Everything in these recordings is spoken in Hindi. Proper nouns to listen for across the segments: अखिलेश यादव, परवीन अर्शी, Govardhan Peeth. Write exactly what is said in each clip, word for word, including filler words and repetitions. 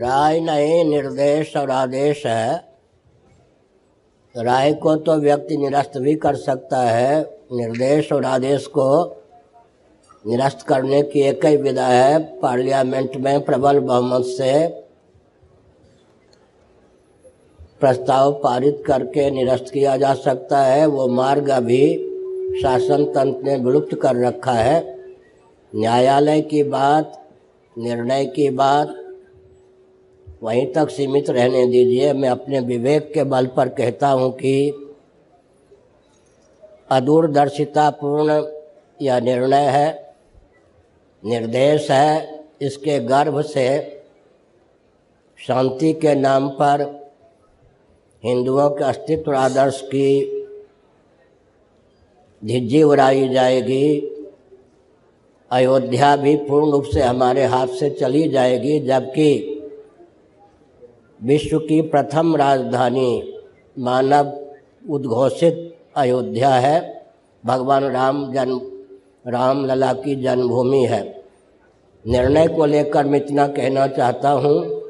राय नहीं निर्देश और आदेश है। राय को तो व्यक्ति निरस्त भी कर सकता है, निर्देश और आदेश को निरस्त करने की एक ही विधा है। पार्लियामेंट में प्रबल बहुमत से प्रस्ताव पारित करके निरस्त किया जा सकता है। वो मार्ग अभी शासन तंत्र ने विलुप्त कर रखा है। न्यायालय की बात, निर्णय की बात वहीं तक सीमित रहने दीजिए। मैं अपने विवेक के बल पर कहता हूं कि अदूरदर्शितापूर्ण यह निर्णय है, निर्देश है। इसके गर्भ से शांति के नाम पर हिंदुओं के अस्तित्व आदर्श की झिझी उड़ाई जाएगी। अयोध्या भी पूर्ण रूप से हमारे हाथ से चली जाएगी, जबकि विश्व की प्रथम राजधानी मानव उद्घोषित अयोध्या है। भगवान राम जन्म राम लला की जन्मभूमि है। निर्णय को लेकर मैं इतना कहना चाहता हूँ,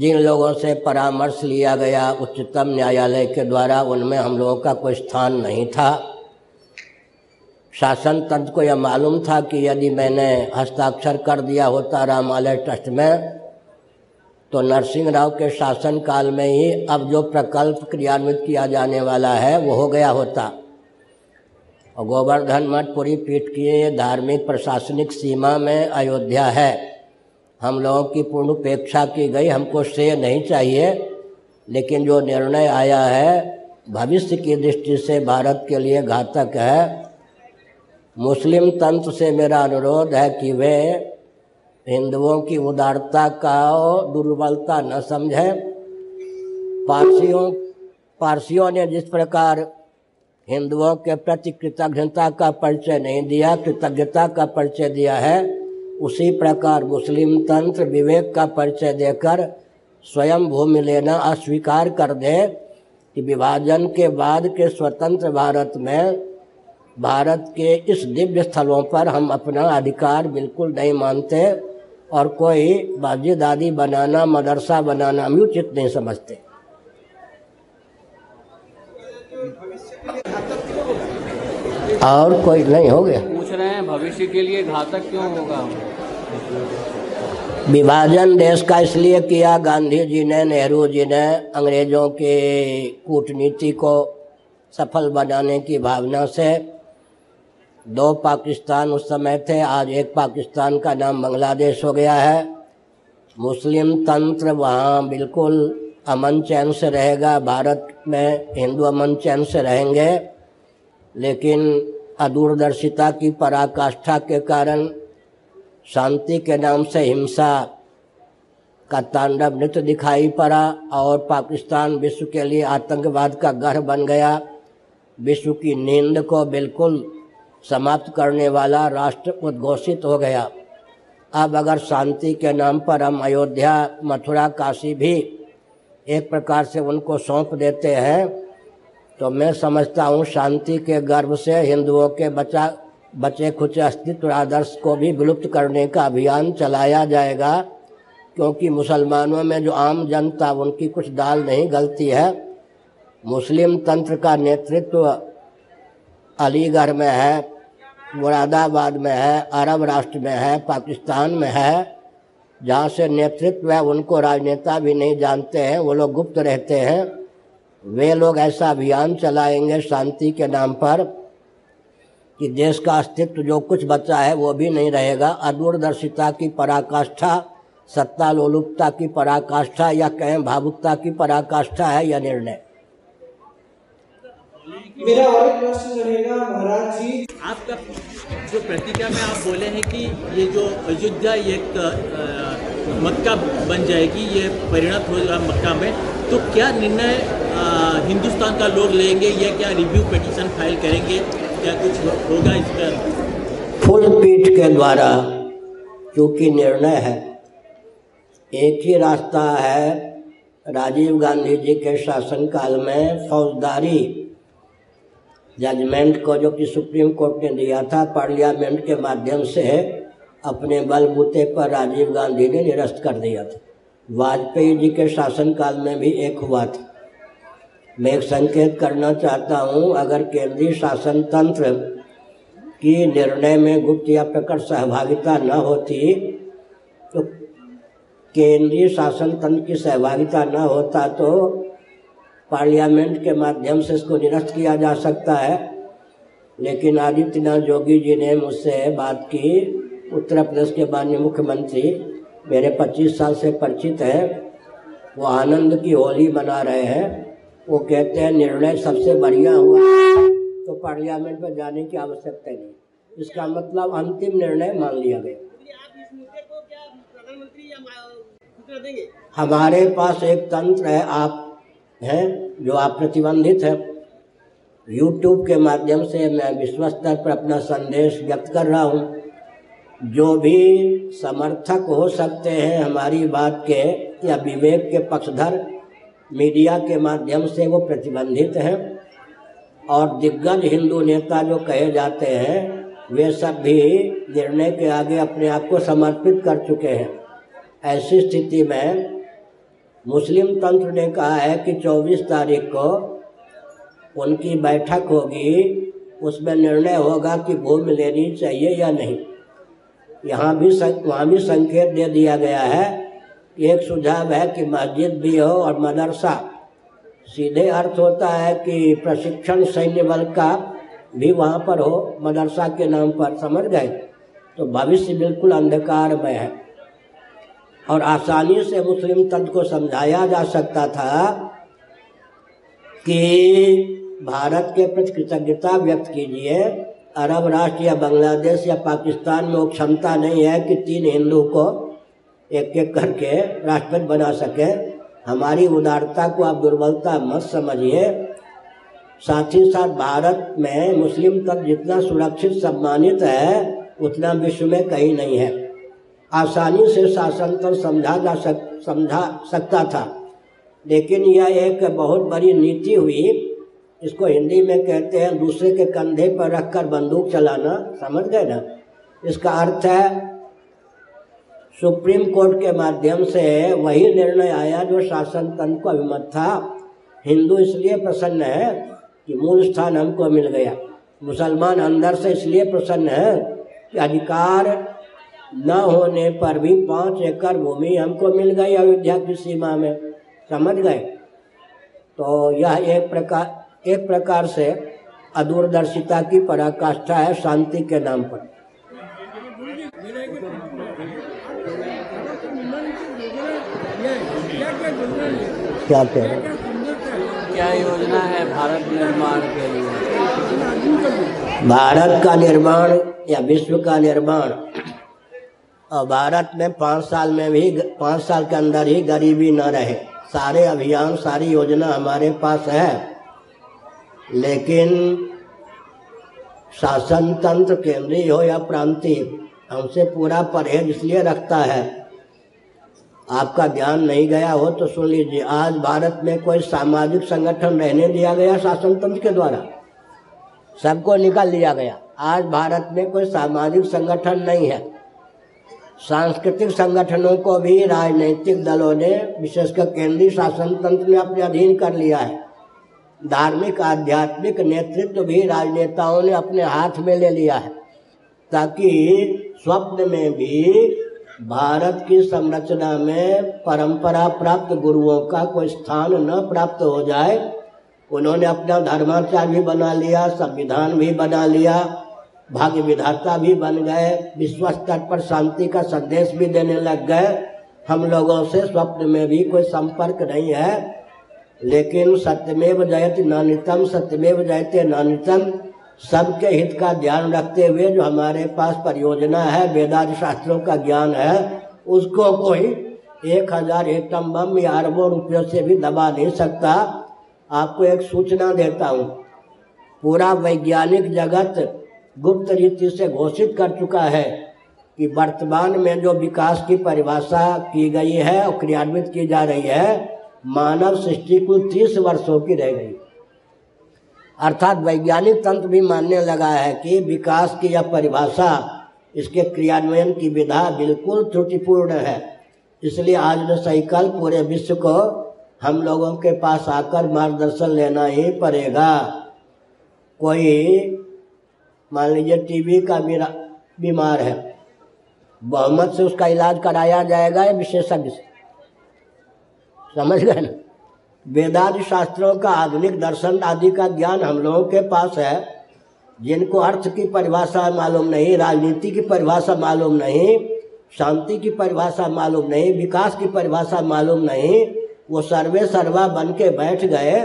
जिन लोगों से परामर्श लिया गया उच्चतम न्यायालय के द्वारा, उनमें हम लोगों का कोई स्थान नहीं था। शासन तंत्र को यह मालूम था कि यदि मैंने हस्ताक्षर कर दिया होता रामालय ट्रस्ट में, तो नरसिंह राव के शासन काल में ही अब जो प्रकल्प क्रियान्वित किया जाने वाला है वो हो गया होता। और गोवर्धन मठ पूरी पीठ की धार्मिक प्रशासनिक सीमा में अयोध्या है। हम लोगों की पूर्ण उपेक्षा की गई, हमको श्रेय नहीं चाहिए, लेकिन जो निर्णय आया है भविष्य की दृष्टि से भारत के लिए घातक है। मुस्लिम तंत्र से मेरा अनुरोध है कि वे हिंदुओं की उदारता का दुर्बलता न समझें। पारसियों पारसियों ने जिस प्रकार हिंदुओं के प्रति कृतज्ञता का परिचय नहीं दिया, कृतज्ञता का परिचय दिया है, उसी प्रकार मुस्लिम तंत्र विवेक का परिचय देकर स्वयं भूमि लेना अस्वीकार कर दे कि विभाजन के बाद के स्वतंत्र भारत में भारत के इस दिव्य स्थलों पर हम अपना अधिकार बिल्कुल नहीं मानते और कोई मस्जिद आदि बनाना, मदरसा बनाना भी उचित नहीं समझते। और कोई नहीं हो गया, पूछ रहे हैं भविष्य के लिए घातक क्यों होगा? विभाजन देश का इसलिए किया गांधी जी ने, नेहरू जी ने, अंग्रेजों के कूटनीति को सफल बनाने की भावना से। दो पाकिस्तान उस समय थे, आज एक पाकिस्तान का नाम बांग्लादेश हो गया है। मुस्लिम तंत्र वहाँ बिल्कुल अमन चैन से रहेगा, भारत में हिंदू अमन चैन से रहेंगे, लेकिन अदूरदर्शिता की पराकाष्ठा के कारण शांति के नाम से हिंसा का तांडव नृत्य दिखाई पड़ा और पाकिस्तान विश्व के लिए आतंकवाद का गढ़ बन गया। विश्व की नींद को बिल्कुल समाप्त करने वाला राष्ट्र उद्घोषित हो गया। अब अगर शांति के नाम पर हम अयोध्या, मथुरा, काशी भी एक प्रकार से उनको सौंप देते हैं, तो मैं समझता हूँ शांति के गर्व से हिंदुओं के बचा बचे खुचे अस्तित्व आदर्श को भी विलुप्त करने का अभियान चलाया जाएगा। क्योंकि मुसलमानों में जो आम जनता, उनकी कुछ दाल नहीं गलती है। मुस्लिम तंत्र का नेतृत्व अलीगढ़ में है, मुरादाबाद में है, अरब राष्ट्र में है, पाकिस्तान में है। जहाँ से नेतृत्व है उनको राजनेता भी नहीं जानते हैं, वो लोग गुप्त रहते हैं। वे लोग ऐसा अभियान चलाएंगे शांति के नाम पर कि देश का अस्तित्व जो कुछ बचा है वो भी नहीं रहेगा। अदूरदर्शिता की पराकाष्ठा, सत्ता लोलुपता की पराकाष्ठा या कहें भावुकता की पराकाष्ठा है यह निर्णय। मेरा और एक प्रश्न रहेगा महाराज जी, आपका जो प्रतिक्रिया में आप बोले हैं कि ये जो अयोध्या एक मक्का बन जाएगी, ये परिणत हो जाएगा मक्का में, तो क्या निर्णय हिंदुस्तान का लोग लेंगे या क्या रिव्यू पिटीशन फाइल करेंगे, क्या कुछ होगा इस पर? फुल पीठ के द्वारा, क्योंकि निर्णय है, एक ही रास्ता है। राजीव गांधी जी के शासनकाल में फौजदारी जजमेंट को जो कि सुप्रीम कोर्ट ने दिया था, पार्लियामेंट के माध्यम से अपने बलबूते पर राजीव गांधी ने निरस्त कर दिया था। वाजपेयी जी के शासनकाल में भी एक हुआ था। मैं एक संकेत करना चाहता हूँ, अगर केंद्रीय शासन तंत्र की निर्णय में गुप्त या प्रकट सहभागिता न होती, तो केंद्रीय शासन तंत्र की सहभागिता न होता तो पार्लियामेंट के माध्यम से इसको निरस्त किया जा सकता है। लेकिन आदित्यनाथ जोगी जी ने मुझसे बात की, उत्तर प्रदेश के माननीय मुख्यमंत्री मेरे पच्चीस साल से परिचित हैं, वो आनंद की होली मना रहे हैं। वो कहते हैं निर्णय सबसे बढ़िया हुआ तो पार्लियामेंट में जाने की आवश्यकता नहीं, इसका मतलब अंतिम निर्णय मान लिया गया। हमारे पास एक तंत्र है, आप हैं जो आप प्रतिबंधित हैं। यूट्यूब के माध्यम से मैं विश्व स्तर पर अपना संदेश व्यक्त कर रहा हूं। जो भी समर्थक हो सकते हैं हमारी बात के या विवेक के पक्षधर, मीडिया के माध्यम से वो प्रतिबंधित हैं। और दिग्गज हिंदू नेता जो कहे जाते हैं वे सब भी निर्णय के आगे अपने आप को समर्पित कर चुके हैं। ऐसी स्थिति में मुस्लिम तंत्र ने कहा है कि चौबीस तारीख को उनकी बैठक होगी, उसमें निर्णय होगा कि भूमि लेनी चाहिए या नहीं। यहाँ भी वहाँ भी संकेत दे दिया गया है। एक सुझाव है कि मस्जिद भी हो और मदरसा, सीधे अर्थ होता है कि प्रशिक्षण सैन्य बल का भी वहाँ पर हो, मदरसा के नाम पर, समझ गए। तो भविष्य बिल्कुल अंधकार में है और आसानी से मुस्लिम तंत्र को समझाया जा सकता था कि भारत के प्रति कृतज्ञता व्यक्त कीजिए। अरब राष्ट्र या बांग्लादेश या पाकिस्तान में वो क्षमता नहीं है कि तीन हिंदू को एक एक करके राष्ट्रपति बना सके। हमारी उदारता को आप दुर्बलता मत समझिए। साथ ही साथ भारत में मुस्लिम तक जितना सुरक्षित सम्मानित है उतना विश्व में कहीं नहीं है। आसानी से शासन तक समझा जा सक समझा सकता था, लेकिन यह एक बहुत बड़ी नीति हुई। इसको हिंदी में कहते हैं दूसरे के कंधे पर रखकर बंदूक चलाना, समझ गए ना। इसका अर्थ है सुप्रीम कोर्ट के माध्यम से वही निर्णय आया जो शासन तंत्र को अभिमत था। हिंदू इसलिए प्रसन्न है कि मूल स्थान हमको मिल गया, मुसलमान अंदर से इसलिए प्रसन्न है कि अधिकार न होने पर भी पाँच एकड़ भूमि हमको मिल गई अयोध्या की सीमा में, समझ गए। तो यह एक प्रकार एक प्रकार से अदूरदर्शिता की पराकाष्ठा है शांति के नाम पर। क्या क्या क्या योजना है भारत निर्माण के लिए? भारत का निर्माण या विश्व का निर्माण। और भारत में पाँच साल में भी पाँच साल के अंदर ही गरीबी न रहे, सारे अभियान सारी योजना हमारे पास है। लेकिन शासन तंत्र केंद्रीय हो या प्रांतीय हमसे पूरा परहेज इसलिए रखता है। आपका ध्यान नहीं गया हो तो सुन लीजिए, आज भारत में कोई सामाजिक संगठन रहने दिया गया शासन तंत्र के द्वारा, सबको निकाल लिया गया। आज भारत में कोई सामाजिक संगठन नहीं है। सांस्कृतिक संगठनों को भी राजनीतिक दलों ने विशेषकर केंद्रीय शासन तंत्र में अपने अधीन कर लिया है। धार्मिक आध्यात्मिक नेतृत्व भी राजनेताओं ने अपने हाथ में ले लिया है, ताकि स्वप्न में भी भारत की संरचना में परंपरा प्राप्त गुरुओं का कोई स्थान न प्राप्त हो जाए। उन्होंने अपना धर्माचार भी बना लिया, संविधान भी बना लिया, भाग्य विधाता भी बन गए, विश्व स्तर पर शांति का संदेश भी देने लग गए। हम लोगों से स्वप्न में भी कोई संपर्क नहीं है। लेकिन सत्यमेव जयते नान्यतम, सत्यमेव जयते नान्यतम, सबके हित का ध्यान रखते हुए जो हमारे पास परियोजना है, वेदांत शास्त्रों का ज्ञान है, उसको कोई एक हज़ार एकम बम या अरबों रुपयों से भी दबा नहीं सकता। आपको एक सूचना देता हूँ, पूरा वैज्ञानिक जगत गुप्त रीति से घोषित कर चुका है कि वर्तमान में जो विकास की परिभाषा की गई है और क्रियान्वित की जा रही है, मानव सृष्टि कुल तीस वर्षों की रह गई। अर्थात वैज्ञानिक तंत्र भी मानने लगा है कि विकास की यह परिभाषा इसके क्रियान्वयन की विधा बिल्कुल त्रुटिपूर्ण है। इसलिए आज न सही कल पूरे विश्व को हम लोगों के पास आकर मार्गदर्शन लेना ही पड़ेगा। कोई मान लीजिए टीबी का बीमार है, बहुमत से उसका इलाज कराया जाएगा या विशेषज्ञ से? समझ गए ना? वेदादि शास्त्रों का आधुनिक दर्शन आदि का ज्ञान हम लोगों के पास है। जिनको अर्थ की परिभाषा मालूम नहीं, राजनीति की परिभाषा मालूम नहीं, शांति की परिभाषा मालूम नहीं, विकास की परिभाषा मालूम नहीं, वो सर्वे सर्वा बन के बैठ गए।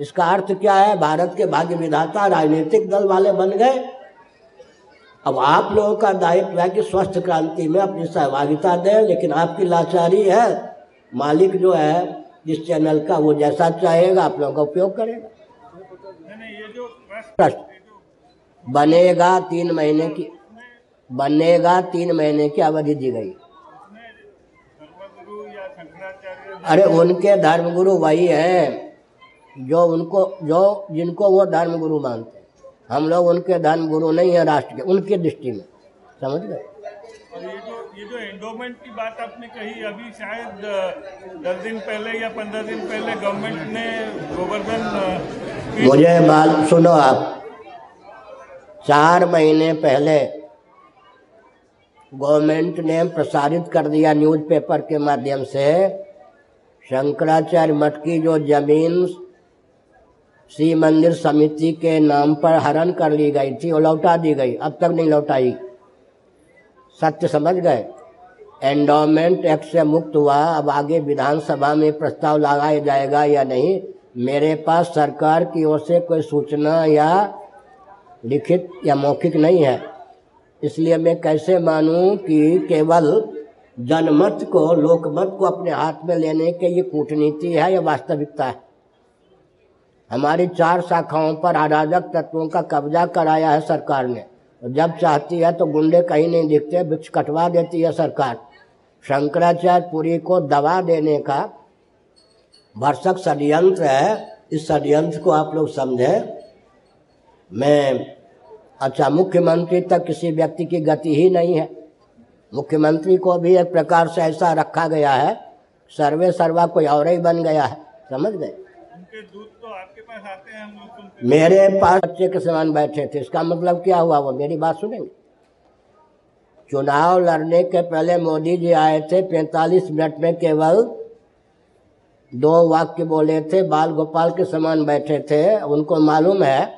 इसका अर्थ क्या है? भारत के भाग्य विधाता राजनीतिक दल वाले बन गए। अब आप लोगों का दायित्व है कि स्वस्थ क्रांति में अपनी सहभागिता दें, लेकिन आपकी लाचारी है। मालिक जो है जिस चैनल का, वो जैसा चाहेगा आप लोगों का उपयोग करेगा। बनेगा तीन महीने की बनेगा तीन महीने की अवधि दी गई। अरे उनके धर्मगुरु वही हैं जो उनको जो जिनको वो धर्मगुरु मानते हैं। हम लोग उनके धर्मगुरु नहीं हैं राष्ट्र के, उनकी दृष्टि में। समझ गए? ये जो ये जो एंडोमेंट की बात आपने कही, अभी शायद दस दिन पहले या पंद्रह दिन पहले गवर्नमेंट ने गोवर्धन मुझे बाल सुनो आप चार महीने पहले गवर्नमेंट ने प्रसारित कर दिया न्यूज़पेपर के माध्यम से, शंकराचार्य मठ की जो जमीन श्री मंदिर समिति के नाम पर हरण कर ली गई थी वो लौटा दी गई, अब तक नहीं लौटाई। सत्य समझ गए? एंडोमेंट एक्ट से मुक्त हुआ। अब आगे विधानसभा में प्रस्ताव लगाया जाएगा या नहीं, मेरे पास सरकार की ओर से कोई सूचना या लिखित या मौखिक नहीं है। इसलिए मैं कैसे मानूं कि केवल जनमत को, लोकमत को अपने हाथ में लेने के ये कूटनीति है या वास्तविकता है। हमारी चार शाखाओं पर अराजक तत्वों का कब्जा कराया है सरकार ने। जब चाहती है तो गुंडे कहीं नहीं दिखते, वृक्ष कटवा देती है सरकार। शंकराचार्य पुरी को दबा देने का भरसक षड्यंत्र है। इस षड्यंत्र को आप लोग समझें। मैं अच्छा, मुख्यमंत्री तक किसी व्यक्ति की गति ही नहीं है। मुख्यमंत्री को भी एक प्रकार से ऐसा रखा गया है, सर्वे सर्वा कोई और ही बन गया है। समझ गए? उनके दूध तो आपके पास आते हैं, हम मेरे पास बच्चे के समान बैठे थे। इसका मतलब क्या हुआ? वो मेरी बात सुनेंगे। चुनाव लड़ने के पहले मोदी जी आए थे, पैंतालीस मिनट में केवल दो वाक्य बोले थे, बाल गोपाल के समान बैठे थे। उनको मालूम है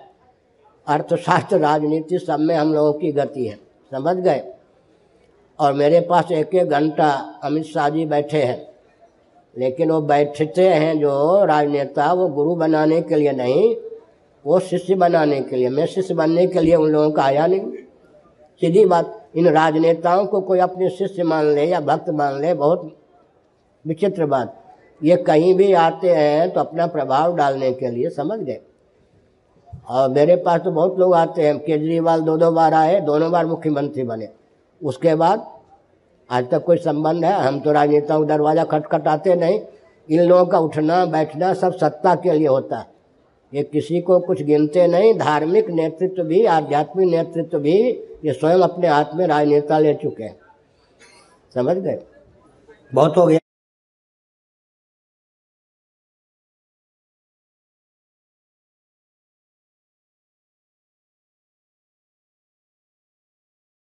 अर्थशास्त्र, राजनीति, सब में हम लोगों की गति है। समझ गए? और मेरे पास एक एक घंटा अमित शाह जी बैठे हैं, लेकिन वो बैठते हैं जो राजनेता, वो गुरु बनाने के लिए नहीं, वो शिष्य बनाने के लिए। मैं शिष्य बनने के लिए उन लोगों का आया नहीं। सीधी बात, इन राजनेताओं को कोई अपने शिष्य मान ले या भक्त मान ले, बहुत विचित्र बात। ये कहीं भी आते हैं तो अपना प्रभाव डालने के लिए। समझ गए? और मेरे पास तो बहुत लोग आते हैं। केजरीवाल दो दो बार आए, दोनों बार मुख्यमंत्री बने, उसके बाद आज तक कोई संबंध है? हम तो राजनेताओं का दरवाज़ा खटखटाते नहीं। इन लोगों का उठना बैठना सब सत्ता के लिए होता है, ये किसी को कुछ गिनते नहीं। धार्मिक नेतृत्व भी, आध्यात्मिक नेतृत्व भी ये स्वयं अपने हाथ में राजनेता ले चुके हैं। समझ गए? बहुत हो गया।